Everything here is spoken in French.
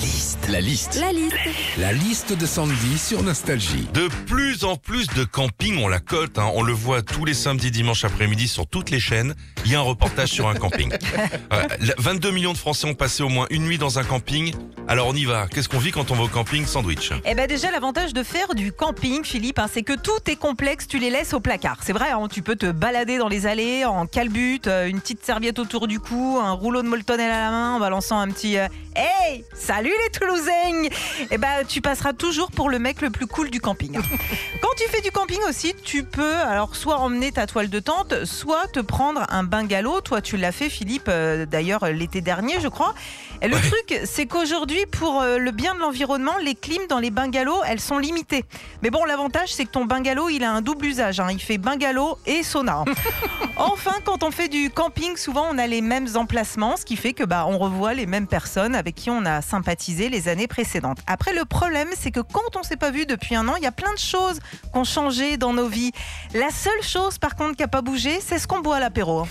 La liste. La liste. La liste. La liste de Sandy sur Nostalgie. De plus en plus de campings, on la cote, hein. On le voit tous les samedis, dimanches après-midi sur toutes les chaînes. Il y a un reportage sur un camping. 22 millions de Français ont passé au moins une nuit dans un camping. Alors on y va. Qu'est-ce qu'on vit quand on va au camping, sandwich? Eh ben déjà, l'avantage de faire du camping, Philippe, hein, c'est que tout est complexe, tu les laisses au placard. C'est vrai, hein, tu peux te balader dans les allées en calbute, une petite serviette autour du cou, un rouleau de Molton à la main en balançant un petit hey, salut les Toulousains! Eh ben, tu passeras toujours pour le mec le plus cool du camping. Quand tu fais du camping aussi, tu peux alors soit emmener ta toile de tente, soit te prendre un bungalow. Toi, tu l'as fait, Philippe, d'ailleurs l'été dernier, je crois. Le truc, c'est qu'aujourd'hui, pour le bien de l'environnement, les clims dans les bungalows, elles sont limitées. Mais bon, l'avantage, c'est que ton bungalow, il a un double usage, hein. Il fait bungalow et sauna. Enfin, quand on fait du camping, souvent, on a les mêmes emplacements, ce qui fait que on revoit les mêmes personnes avec qui on a sympathisé les années précédentes. Après, le problème, c'est que quand on ne s'est pas vu depuis un an, il y a plein de choses qui ont changé dans nos vies. La seule chose, par contre, qui n'a pas bougé, c'est ce qu'on boit à l'apéro.